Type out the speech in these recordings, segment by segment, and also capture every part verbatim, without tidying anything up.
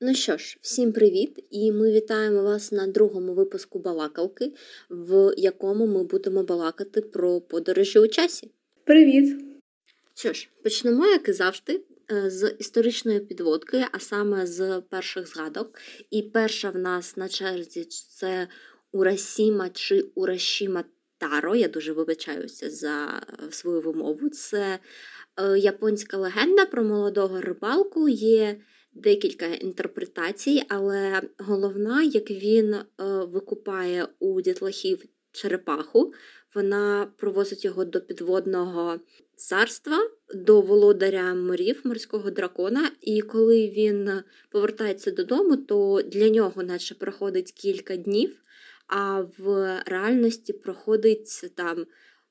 Ну що ж, всім привіт, і ми вітаємо вас на другому випуску «Балакалки», в якому ми будемо балакати про подорожі у часі. Привіт! Що ж, почнемо, як і завжди, з історичної підводки, а саме з перших згадок. І перша в нас на черзі – це Урашіма чи Урашіма Таро, я дуже вибачаюся за свою вимову. Це японська легенда про молодого рибалку, є декілька інтерпретацій, але головна, як він викупає у дітлахів черепаху, вона привозить його до підводного царства, до володаря морів, морського дракона, і коли він повертається додому, то для нього наче проходить кілька днів, а в реальності проходить там,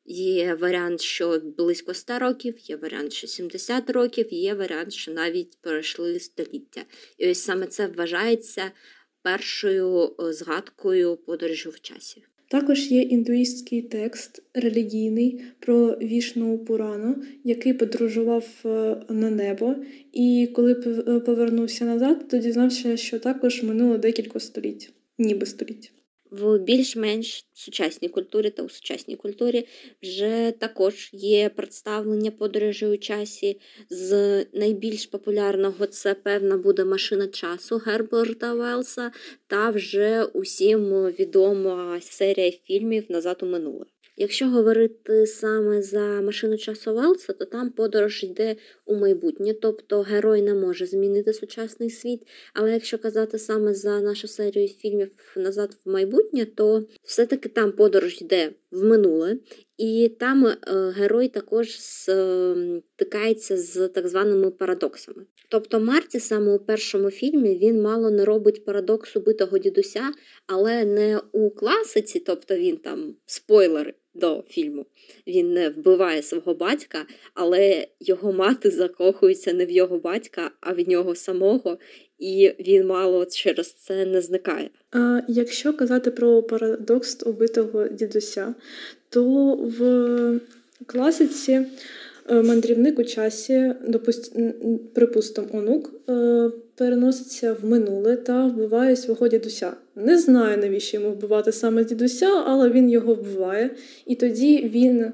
є варіант, що близько сто років, є варіант, що сімдесят років, є варіант, що навіть пройшли століття. І ось саме це вважається першою згадкою подорожі в часі. Також є індуїстський текст релігійний про Вішну Пурану, який подорожував на небо, і коли повернувся назад, то дізнався, що також минуло декілька століть, ніби століть. В більш-менш сучасній культурі та у сучасній культурі вже також є представлення подорожі у часі. З найбільш популярного це, певно, буде «Машина часу» Герберта Веллса та вже усім відома серія фільмів «Назад у минуле». Якщо говорити саме за «Машину часу» Веллса, то там подорож йде у майбутнє, тобто герой не може змінити сучасний світ, але якщо казати саме за нашу серію фільмів «Назад в майбутнє», то все-таки там подорож йде в минуле, і там герой також стикається з так званими парадоксами. Тобто Марті саме у першому фільмі він мало не робить парадокс убитого дідуся, але не у класиці, тобто він там спойлери до фільму. Він не вбиває свого батька, але його мати закохується не в його батька, а в нього самого, і він мало через це не зникає. А якщо казати про парадокс убитого дідуся, то в класиці мандрівник у часі, припустимо, онук, переноситься в минуле та вбиває свого дідуся. Не знаю, навіщо йому вбивати саме дідуся, але він його вбиває. І тоді він,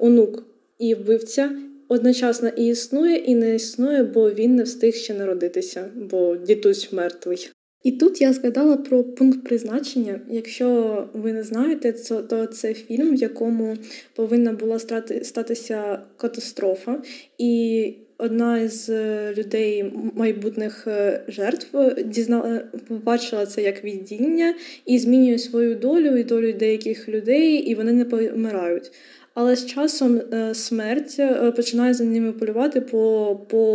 онук і вбивця, одночасно і існує, і не існує, бо він не встиг ще народитися, бо дідусь мертвий. І тут я згадала про «Пункт призначення». Якщо ви не знаєте, то це фільм, в якому повинна була статися катастрофа. І одна із людей, майбутніх жертв, дізнала, побачила це як видіння і змінює свою долю і долю деяких людей, і вони не помирають. Але з часом смерть починає за ними полювати по, по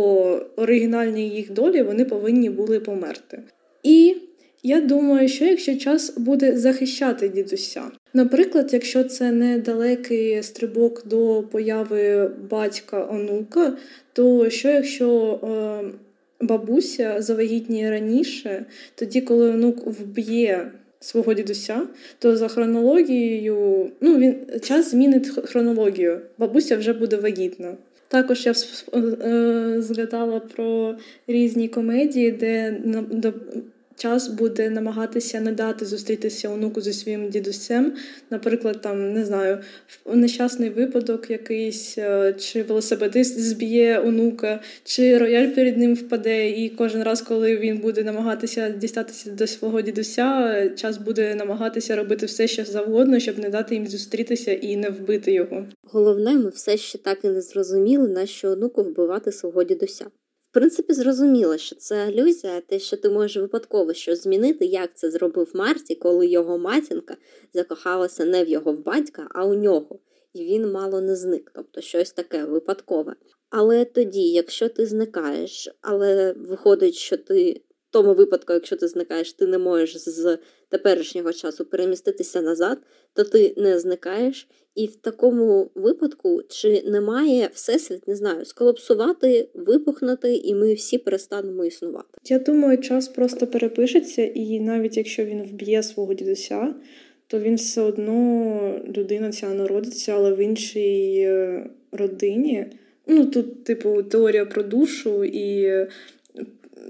оригінальній їх долі, вони повинні були померти. І я думаю, що якщо час буде захищати дідуся, наприклад, якщо це недалекий стрибок до появи батька-онука, то що якщо е, бабуся завагітніє раніше, тоді коли онук вб'є свого дідуся, то за хронологією, ну, він час змінить хронологію, бабуся вже буде вагітна. Також я згадала про різні комедії, де час буде намагатися не дати зустрітися онуку зі своїм дідусем. Наприклад, там, не знаю, нещасний випадок якийсь, чи велосипедист зб'є онука, чи рояль перед ним впаде, і кожен раз, коли він буде намагатися дістатися до свого дідуся, час буде намагатися робити все, що завгодно, щоб не дати їм зустрітися і не вбити його. Головне, ми все ще так і не зрозуміли, на що онуку вбивати свого дідуся. В принципі, зрозуміло, що це алюзія, те, що ти можеш випадково щось змінити, як це зробив Марті, коли його матінка закохалася не в його батька, а у нього, і він мало не зник, тобто щось таке випадкове. Але тоді, якщо ти зникаєш, але виходить, що ти, в тому випадку, якщо ти зникаєш, ти не можеш з теперішнього часу переміститися назад, то ти не зникаєш, і в такому випадку, чи немає всесвіт, не знаю, сколапсувати, вибухнути, і ми всі перестанемо існувати. Я думаю, час просто перепишеться, і навіть якщо він вб'є свого дідуся, то він все одно, людина ця народиться, але в іншій родині. Ну, тут, типу, теорія про душу і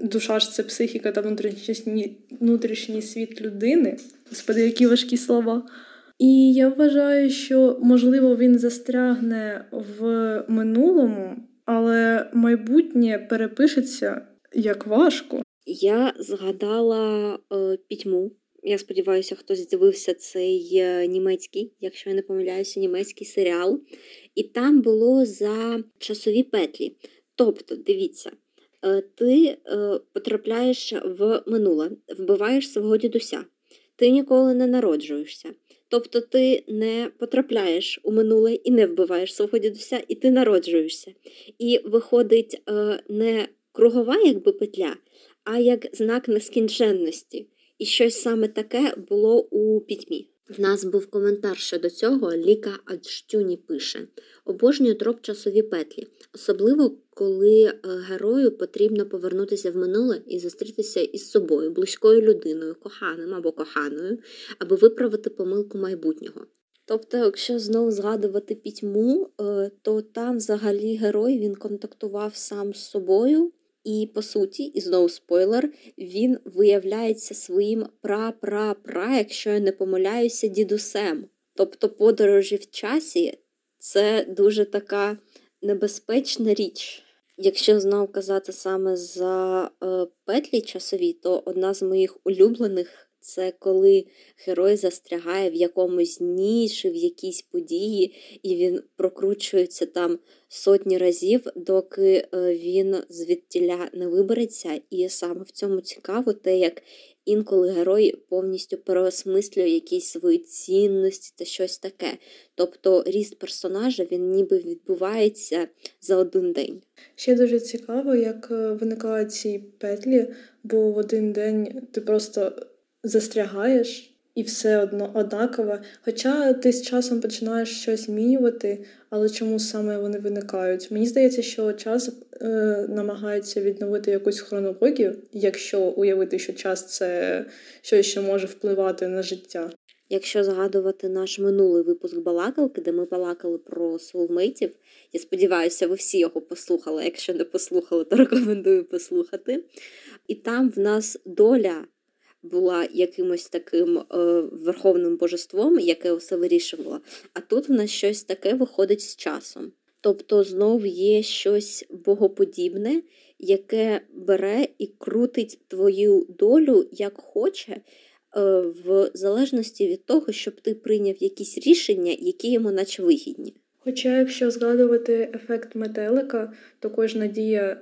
душа ж це психіка та внутрішній, внутрішній світ людини. Господи, які важкі слова. І я вважаю, що, можливо, він застрягне в минулому, але майбутнє перепишеться як важко. Я згадала е, «Пітьму». Я сподіваюся, хтось дивився цей німецький, якщо я не помиляюся, німецький серіал. І там було за часові петлі. Тобто, дивіться, ти потрапляєш в минуле, вбиваєш свого дідуся, ти ніколи не народжуєшся. Тобто ти не потрапляєш у минуле і не вбиваєш свого дідуся, і ти народжуєшся. І виходить не кругова якби петля, а як знак нескінченності. І щось саме таке було у «Пітьмі». В нас був коментар щодо цього, Ліка Аджтюні пише: «Обожнюю троп часові петлі, особливо коли герою потрібно повернутися в минуле і зустрітися із собою, близькою людиною, коханим або коханою, аби виправити помилку майбутнього». Тобто, якщо знову згадувати «Пітьму», то там взагалі герой, він контактував сам з собою. І, по суті, і знову спойлер, він виявляється своїм пра-пра-пра, якщо я не помиляюся, дідусем. Тобто подорожі в часі – це дуже така небезпечна річ. Якщо знову казати саме за е, петлі часові, то одна з моїх улюблених – це коли герой застрягає в якомусь дні чи в якійсь події, і він прокручується там сотні разів, доки він звідтіля не вибереться. І саме в цьому цікаво те, як інколи герой повністю переосмислює якісь свої цінності та щось таке. Тобто ріст персонажа, він ніби відбувається за один день. Ще дуже цікаво, як виникають ці петлі, бо в один день ти просто застрягаєш, і все одно однаково. Хоча ти з часом починаєш щось змінювати, але чому саме вони виникають? Мені здається, що час е, намагається відновити якусь хронологію, якщо уявити, що час – це щось, що може впливати на життя. Якщо згадувати наш минулий випуск «Балакалки», де ми балакали про соулмейтів, я сподіваюся, ви всі його послухали. Якщо не послухали, то рекомендую послухати. І там в нас доля була якимось таким е, верховним божеством, яке все вирішувало. А тут в нас щось таке виходить з часом. Тобто знов є щось богоподібне, яке бере і крутить твою долю як хоче, е, в залежності від того, щоб ти прийняв якісь рішення, які йому наче вигідні. Хоча, якщо згадувати ефект метелика, то кожна дія...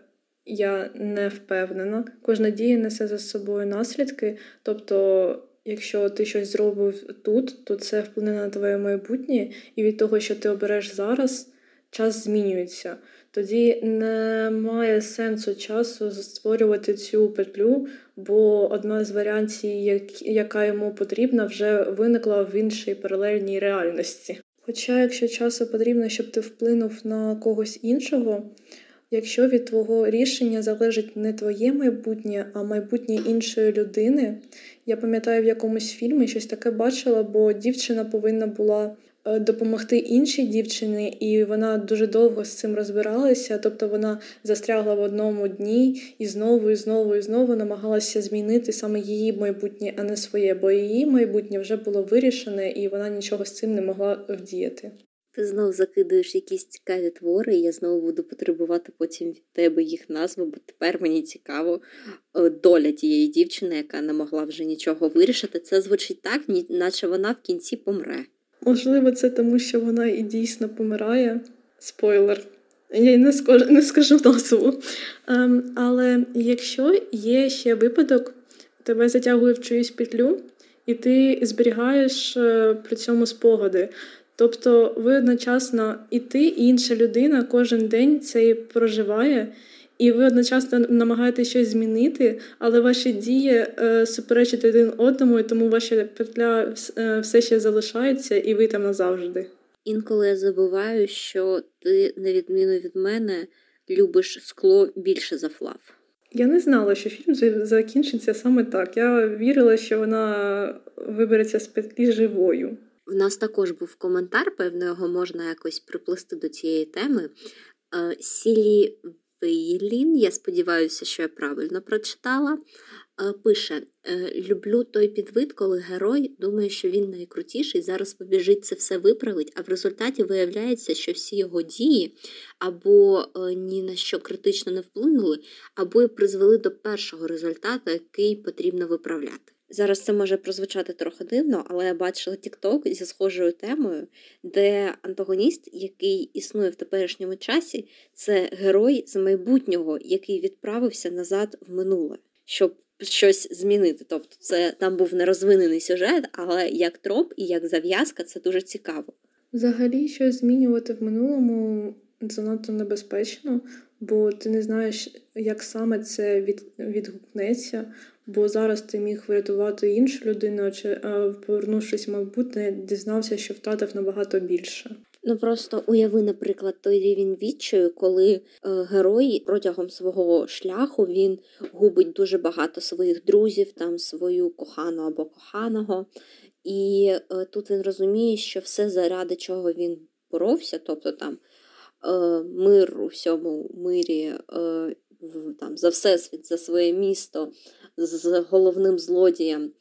Я не впевнена. Кожна дія несе за собою наслідки. Тобто, якщо ти щось зробив тут, то це вплине на твоє майбутнє. І від того, що ти обереш зараз, час змінюється. Тоді немає сенсу часу створювати цю петлю, бо одна з варіантів, яка йому потрібна, вже виникла в іншій паралельній реальності. Хоча, якщо часу потрібно, щоб ти вплинув на когось іншого, якщо від твого рішення залежить не твоє майбутнє, а майбутнє іншої людини. Я пам'ятаю, в якомусь фільмі щось таке бачила, бо дівчина повинна була допомогти іншій дівчині, і вона дуже довго з цим розбиралася, тобто вона застрягла в одному дні і знову, і знову, і знову намагалася змінити саме її майбутнє, а не своє, бо її майбутнє вже було вирішене, і вона нічого з цим не могла вдіяти. Ти знову закидуєш якісь цікаві твори, і я знову буду потребувати потім від тебе їх назву, бо тепер мені цікаво доля тієї дівчини, яка не могла вже нічого вирішити. Це звучить так, наче вона в кінці помре. Можливо, це тому, що вона і дійсно помирає. Спойлер. Я не скажу, не скажу назву. Ем, але якщо є ще випадок, тебе затягує в чиюсь петлю, і ти зберігаєш при цьому спогади. Тобто ви одночасно і ти, і інша людина кожен день це і проживає, і ви одночасно намагаєтеся щось змінити, але ваші дії е, суперечать один одному, і тому ваша петля е, все ще залишається, і ви там назавжди. Інколи я забуваю, що ти, на відміну від мене, любиш скло більше за флав. Я не знала, що фільм закінчиться саме так. Я вірила, що вона вибереться з петлі живою. В нас також був коментар, певно, його можна якось приплести до цієї теми. Сілі Вейлін, я сподіваюся, що я правильно прочитала, пише: «Люблю той підвид, коли герой думає, що він найкрутіший, зараз побіжить, це все виправить, а в результаті виявляється, що всі його дії або ні на що критично не вплинули, або й призвели до першого результату, який потрібно виправляти». Зараз це може прозвучати трохи дивно, але я бачила TikTok зі схожою темою, де антагоніст, який існує в теперішньому часі, це герой з майбутнього, який відправився назад в минуле, щоб щось змінити. Тобто це там був нерозвинений сюжет, але як троп і як зав'язка це дуже цікаво. Взагалі, щось змінювати в минулому занадто небезпечно, бо ти не знаєш, як саме це від, відгукнеться, бо зараз ти міг врятувати іншу людину, чи, повернувшись в майбутнє, дізнався, що втратив набагато більше. Ну просто уяви, наприклад, той рівень відчаю, коли е, герой протягом свого шляху він губить дуже багато своїх друзів, там свою кохану або коханого, і е, тут він розуміє, що все, заради чого він боровся, тобто там е, мир у всьому мирі, е, там, за всесвіт, за своє місто, з головним злодієм,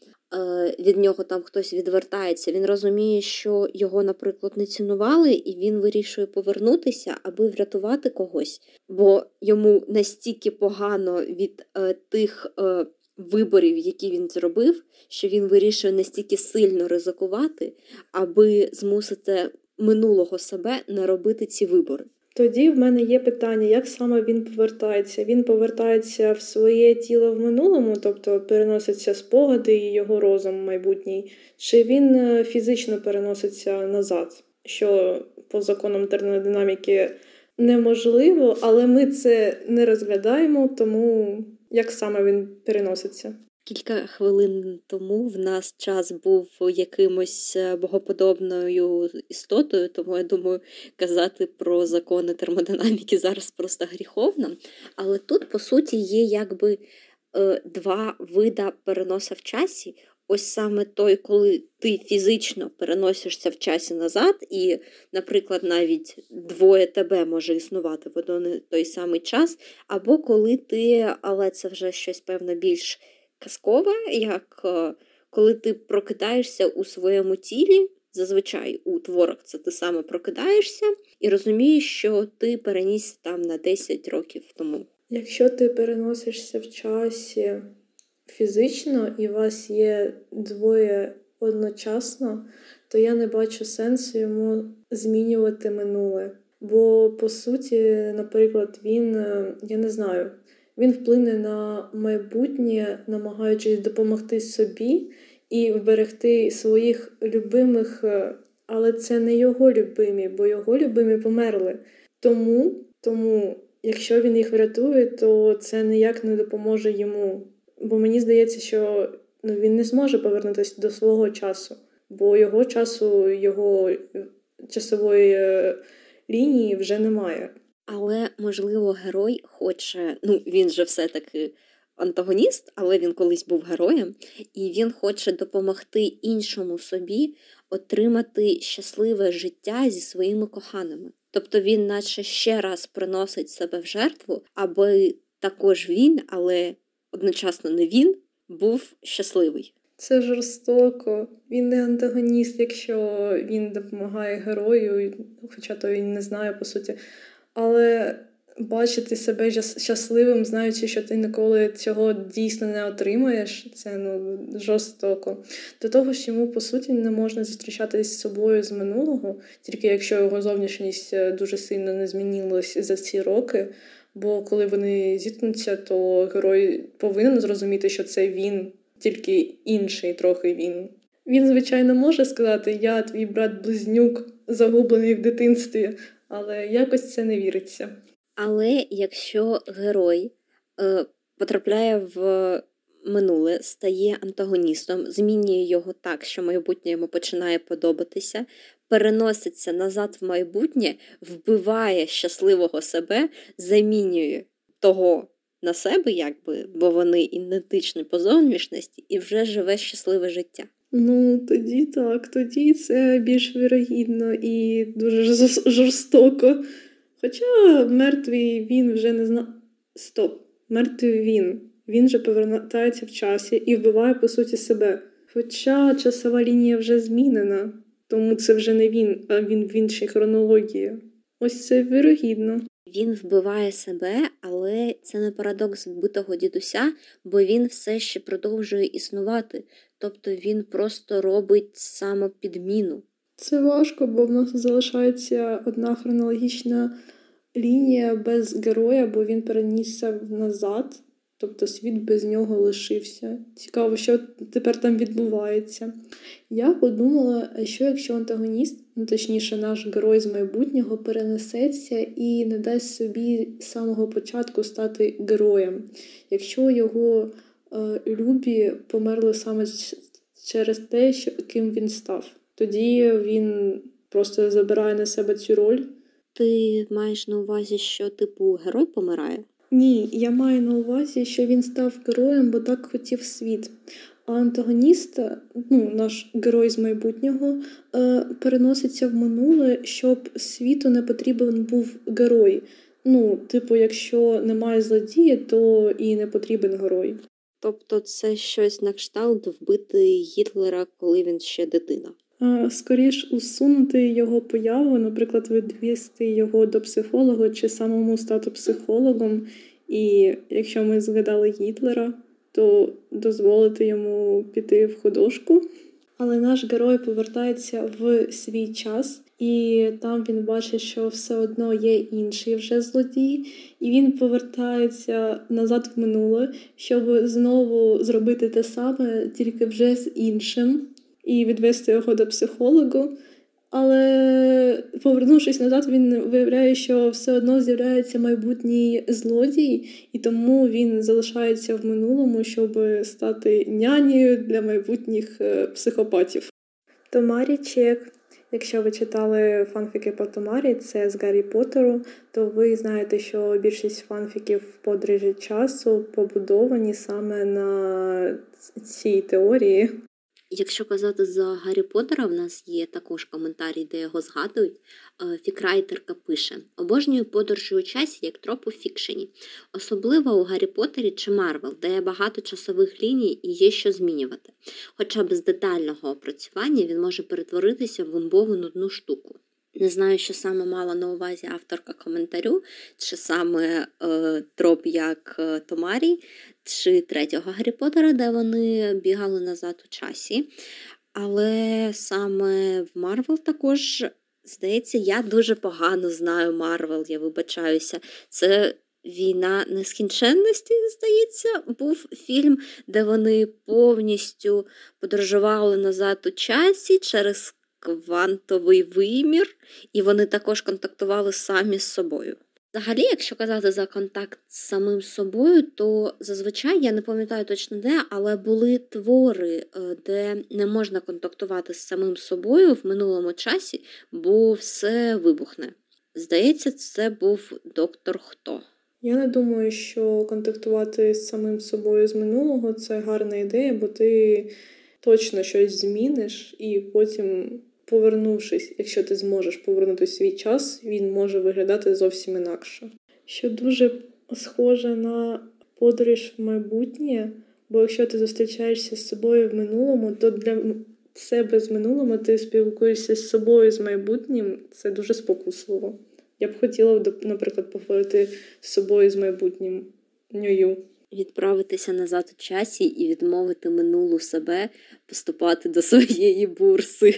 від нього там хтось відвертається. Він розуміє, що його, наприклад, не цінували, і він вирішує повернутися, аби врятувати когось. Бо йому настільки погано від е, тих е, виборів, які він зробив, що він вирішує настільки сильно ризикувати, аби змусити минулого себе не робити ці вибори. Тоді в мене є питання, як саме він повертається? Він повертається в своє тіло в минулому, тобто переноситься спогади і його розум майбутній, чи він фізично переноситься назад, що по законам термодинаміки неможливо, але ми це не розглядаємо, тому як саме він переноситься? Кілька хвилин тому в нас час був якимось богоподобною істотою, тому я думаю, казати про закони термодинаміки зараз просто гріховно. Але тут, по суті, є якби два види переноса в часі. Ось саме той, коли ти фізично переносишся в часі назад, і, наприклад, навіть двоє тебе може існувати в один той самий час, або коли ти, але це вже щось, певно, більш казкове, як коли ти прокидаєшся у своєму тілі, зазвичай у творах це ти саме прокидаєшся і розумієш, що ти переніс там на десять років тому. Якщо ти переносишся в часі фізично і вас є двоє одночасно, то я не бачу сенсу йому змінювати минуле. Бо, по суті, наприклад, він, я не знаю, він вплине на майбутнє, намагаючись допомогти собі і вберегти своїх любимих, але це не його любимі, бо його любимі померли. Тому, тому якщо він їх врятує, то це ніяк не допоможе йому. Бо мені здається, що ну, він не зможе повернутися до свого часу, бо його часу, його часової лінії вже немає. Але, можливо, герой хоче, ну, він же все-таки антагоніст, але він колись був героєм, і він хоче допомогти іншому собі отримати щасливе життя зі своїми коханими. Тобто він наче ще раз приносить себе в жертву, аби також він, але одночасно не він, був щасливий. Це жорстоко. Він не антагоніст, якщо він допомагає герою, хоча то він не знає, по суті. Але бачити себе щасливим, знаючи, що ти ніколи цього дійсно не отримаєш, це ну, жорстоко. До того ж, йому, по суті, не можна зустрічатися з собою з минулого, тільки якщо його зовнішність дуже сильно не змінилась за ці роки, бо коли вони зіткнуться, то герой повинен зрозуміти, що це він, тільки інший трохи він. Він, звичайно, може сказати: «Я твій брат-близнюк, загублений в дитинстві», але якось це не віриться. Але якщо герой е, потрапляє в минуле, стає антагоністом, змінює його так, що майбутнє йому починає подобатися, переноситься назад в майбутнє, вбиває щасливого себе, замінює того на себе, якби, бо вони ідентичні по зовнішності, і вже живе щасливе життя. Ну, тоді так, тоді це більш вірогідно і дуже жорстоко. Хоча мертвий він вже не зна... Стоп, мертвий він. Він же повертається в часі і вбиває, по суті, себе. Хоча часова лінія вже змінена, тому це вже не він, а він в іншій хронології. Ось це вірогідно. Він вбиває себе, але це не парадокс вбитого дідуся, бо він все ще продовжує існувати. Тобто він просто робить самопідміну. Це важко, бо в нас залишається одна хронологічна лінія без героя, бо він перенісся назад. Тобто світ без нього лишився. Цікаво, що тепер там відбувається. Я подумала, що якщо антагоніст, ну точніше наш герой з майбутнього, перенесеться і не дасть собі з самого початку стати героєм. Якщо його е, любі померли саме через те, що, ким він став, тоді він просто забирає на себе цю роль. Ти маєш на увазі, що типу герой помирає? Ні, я маю на увазі, що він став героєм, бо так хотів світ. А антагоніст, ну, наш герой з майбутнього, е- переноситься в минуле, щоб світу не потрібен був герой. Ну, типу, якщо немає злодія, то і не потрібен герой. Тобто це щось на кшталт вбити Гітлера, коли він ще дитина? Е- скоріш усунути його появу, наприклад, відвести його до психолога чи самому стати психологом. І якщо ми згадали Гітлера, то дозволити йому піти в художку. Але наш герой повертається в свій час, і там він бачить, що все одно є інший вже злодій, і він повертається назад в минуле, щоб знову зробити те саме, тільки вже з іншим, і відвести його до психолога. Але повернувшись назад, він виявляє, що все одно з'являється майбутній злодій, і тому він залишається в минулому, щоб стати нянею для майбутніх психопатів. Томарі Чек. Якщо ви читали фанфіки по Томарі, це з Гаррі Поттеру, то ви знаєте, що більшість фанфіків в подорожі часу побудовані саме на цій теорії. Якщо казати за Гаррі Поттера, в нас є також коментарі, де його згадують. Фікрайтерка пише: «Обожнюю подорожі у часі як троп у фікшені. Особливо у Гаррі Поттері чи Марвел, де є багато часових ліній і є що змінювати. Хоча без детального опрацювання він може перетворитися в імбову нудну штуку». Не знаю, що саме мала на увазі авторка коментарю, чи саме е, троп як е, Томарі, чи третього Гаррі Поттера, де вони бігали назад у часі. Але саме в Марвел також, здається, я дуже погано знаю Марвел, я вибачаюся. Це «Війна нескінченності», здається, був фільм, де вони повністю подорожували назад у часі через квантовий вимір, і вони також контактували самі з собою. Взагалі, якщо казати за контакт з самим собою, то зазвичай, я не пам'ятаю точно де, але були твори, де не можна контактувати з самим собою в минулому часі, бо все вибухне. Здається, це був «Доктор Хто». Я не думаю, що контактувати з самим собою з минулого – це гарна ідея, бо ти точно щось зміниш, і потім, повернувшись, якщо ти зможеш повернути в свій час, він може виглядати зовсім інакше. Що дуже схоже на подорож в майбутнє, бо якщо ти зустрічаєшся з собою в минулому, то для себе з минулому ти спілкуєшся з собою з майбутнім. Це дуже спокусливо. Я б хотіла, наприклад, поговорити з собою з майбутнім. Нюю. Відправитися назад у часі і відмовити минулу себе, поступати до своєї бурси.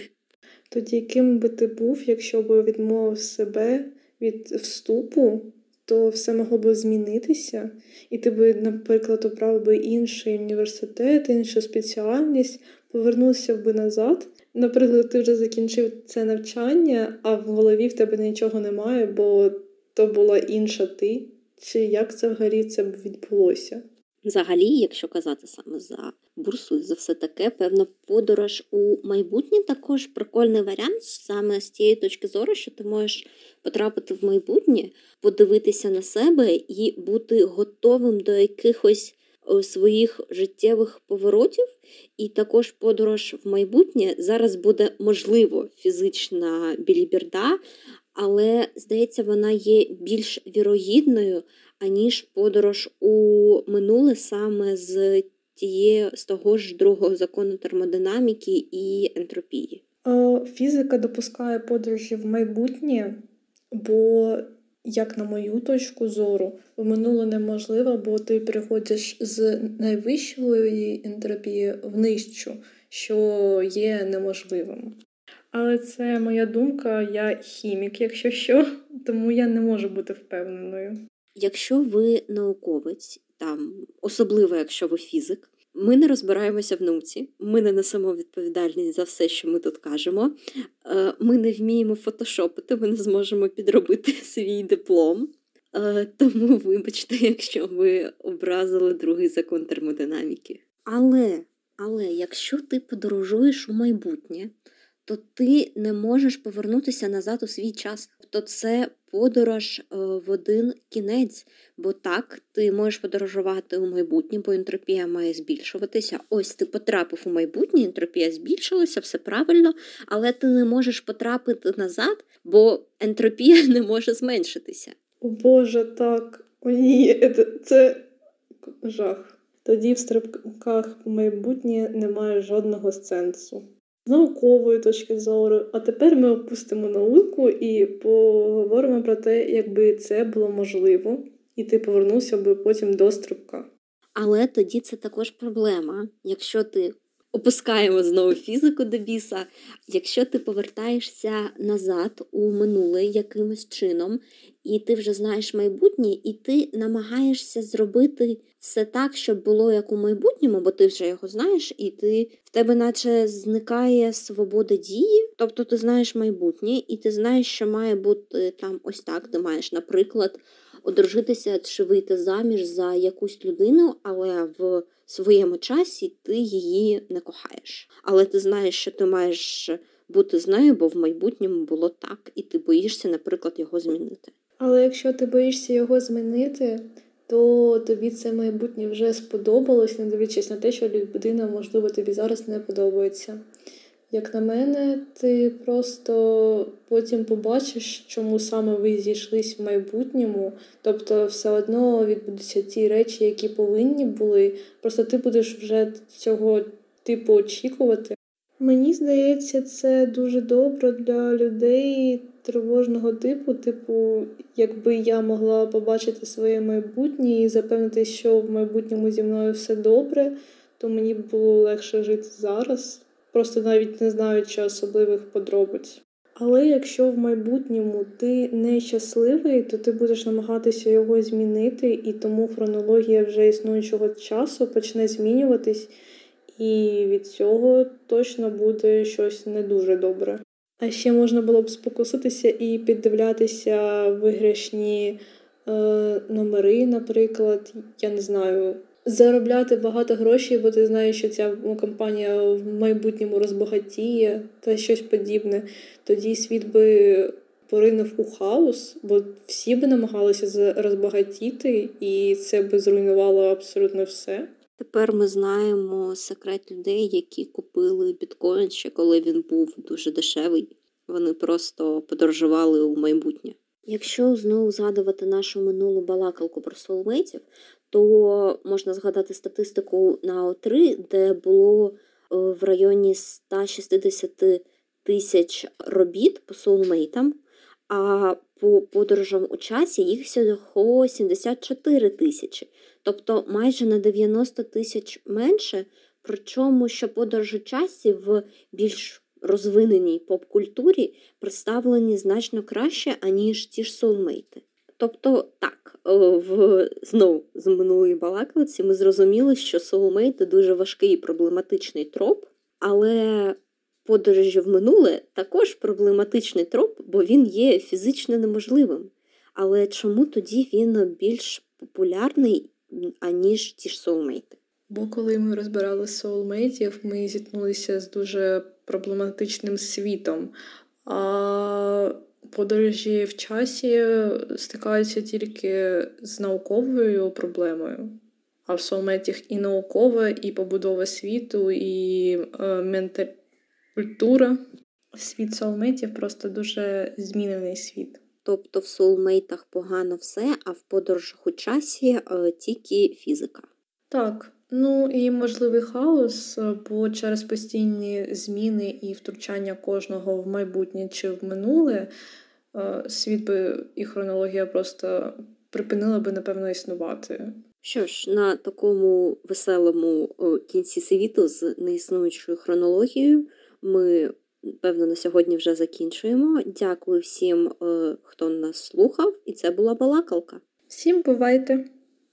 Тоді ким би ти був, якщо б відмовив себе від вступу, то все могло б змінитися, і ти б, наприклад, обрав би інший університет, іншу спеціальність, повернувся б назад. Наприклад, ти вже закінчив це навчання, а в голові в тебе нічого немає, бо то була інша ти. Чи як це взагалі це б відбулося? Взагалі, якщо казати саме за бурсу, за все таке, певно, подорож у майбутнє також прикольний варіант, саме з тієї точки зору, що ти можеш потрапити в майбутнє, подивитися на себе і бути готовим до якихось своїх життєвих поворотів, і також подорож в майбутнє зараз буде, можливо, фізична біліберда, але, здається, вона є більш вірогідною, аніж подорож у минуле саме з тієї, з того ж другого закону термодинаміки і ентропії. Фізика допускає подорожі в майбутнє, бо, як на мою точку зору, в минуле неможливо, бо ти переходиш з найвищої ентропії в нижчу, що є неможливим. Але це моя думка, я хімік, якщо що, тому я не можу бути впевненою. Якщо ви науковець, там, особливо якщо ви фізик, ми не розбираємося в науці, ми не несемо відповідальність за все, що ми тут кажемо, ми не вміємо фотошопити, ми не зможемо підробити свій диплом, тому вибачте, якщо ви образили другий закон термодинаміки. Але, але, якщо ти подорожуєш у майбутнє, то ти не можеш повернутися назад у свій час. Тобто це подорож в один кінець, бо так, ти можеш подорожувати у майбутнє, бо ентропія має збільшуватися. Ось ти потрапив у майбутнє, ентропія збільшилася, все правильно, але ти не можеш потрапити назад, бо ентропія не може зменшитися. О Боже, так. О ні, це, це жах. Тоді в стрибках у майбутнє немає жодного сенсу. З наукової точки зору. А тепер ми опустимо науку і поговоримо про те, якби це було можливо, і ти повернувся би потім до стрибка. Але тоді це також проблема. Якщо ти, опускаємо знову фізику до біса, якщо ти повертаєшся назад у минуле якимось чином, і ти вже знаєш майбутнє, і ти намагаєшся зробити все так, щоб було як у майбутньому, бо ти вже його знаєш, і ти, в тебе наче зникає свобода дії, тобто ти знаєш майбутнє, і ти знаєш, що має бути там ось так, ти маєш, наприклад, одружитися чи вийти заміж за якусь людину, але в своєму часі ти її не кохаєш. Але ти знаєш, що ти маєш бути з нею, бо в майбутньому було так, і ти боїшся, наприклад, його змінити. Але якщо ти боїшся його змінити, то тобі це майбутнє вже сподобалось, не дивлячись на те, що людина, можливо, тобі зараз не подобається. Як на мене, ти просто потім побачиш, чому саме ви зійшлись в майбутньому. Тобто все одно відбудуться ті речі, які повинні були. Просто ти будеш вже цього типу очікувати. Мені здається, це дуже добре для людей тривожного типу. Типу, якби я могла побачити своє майбутнє і запевнитися, що в майбутньому зі мною все добре, то мені б було легше жити зараз. Просто навіть не знаючи особливих подробиць. Але якщо в майбутньому ти нещасливий, то ти будеш намагатися його змінити, і тому хронологія вже існуючого часу почне змінюватись, і від цього точно буде щось не дуже добре. А ще можна було б спокуситися і піддивлятися виграшні е, номери, наприклад, я не знаю, заробляти багато грошей, бо ти знаєш, що ця компанія в майбутньому розбагатіє та щось подібне. Тоді світ би поринув у хаос, бо всі би намагалися розбагатіти, і це би зруйнувало абсолютно все. Тепер ми знаємо секрет людей, які купили біткоін ще коли він був дуже дешевий. Вони просто подорожували у майбутнє. Якщо знову згадувати нашу минулу балакалку про соловейтів, то можна згадати статистику на О три, де було в районі сто шістдесят тисяч робіт по соулмейтам, а по подорожам у часі їх всього сімдесят чотири тисячі. Тобто майже на дев'яносто тисяч менше, причому що подорож у часі в більш розвиненій поп-культурі представлені значно краще, аніж ті ж соулмейти. Тобто так, в, знову з минулої балакалиці ми зрозуміли, що соулмейти дуже важкий і проблематичний троп, але подорожі в минуле також проблематичний троп, бо він є фізично неможливим. Але чому тоді він більш популярний, аніж ті ж соулмейти? Бо коли ми розбирали соулмейтів, ми зіткнулися з дуже проблематичним світом. А подорожі в часі стикаються тільки з науковою проблемою. А в соулмейтах і наукова, і побудова світу, і ментальна культура. Світ соулмейтів просто дуже змінений світ. Тобто в соулмейтах погано все, а в подорожах у часі е, тільки фізика. Так, ну і можливий хаос, бо через постійні зміни і втручання кожного в майбутнє чи в минуле, е, світ би і хронологія просто припинила би, напевно, існувати. Що ж, на такому веселому кінці світу з неіснуючою хронологією ми, певно, на сьогодні вже закінчуємо. Дякую всім, хто нас слухав, і це була Балакалка. Всім бувайте!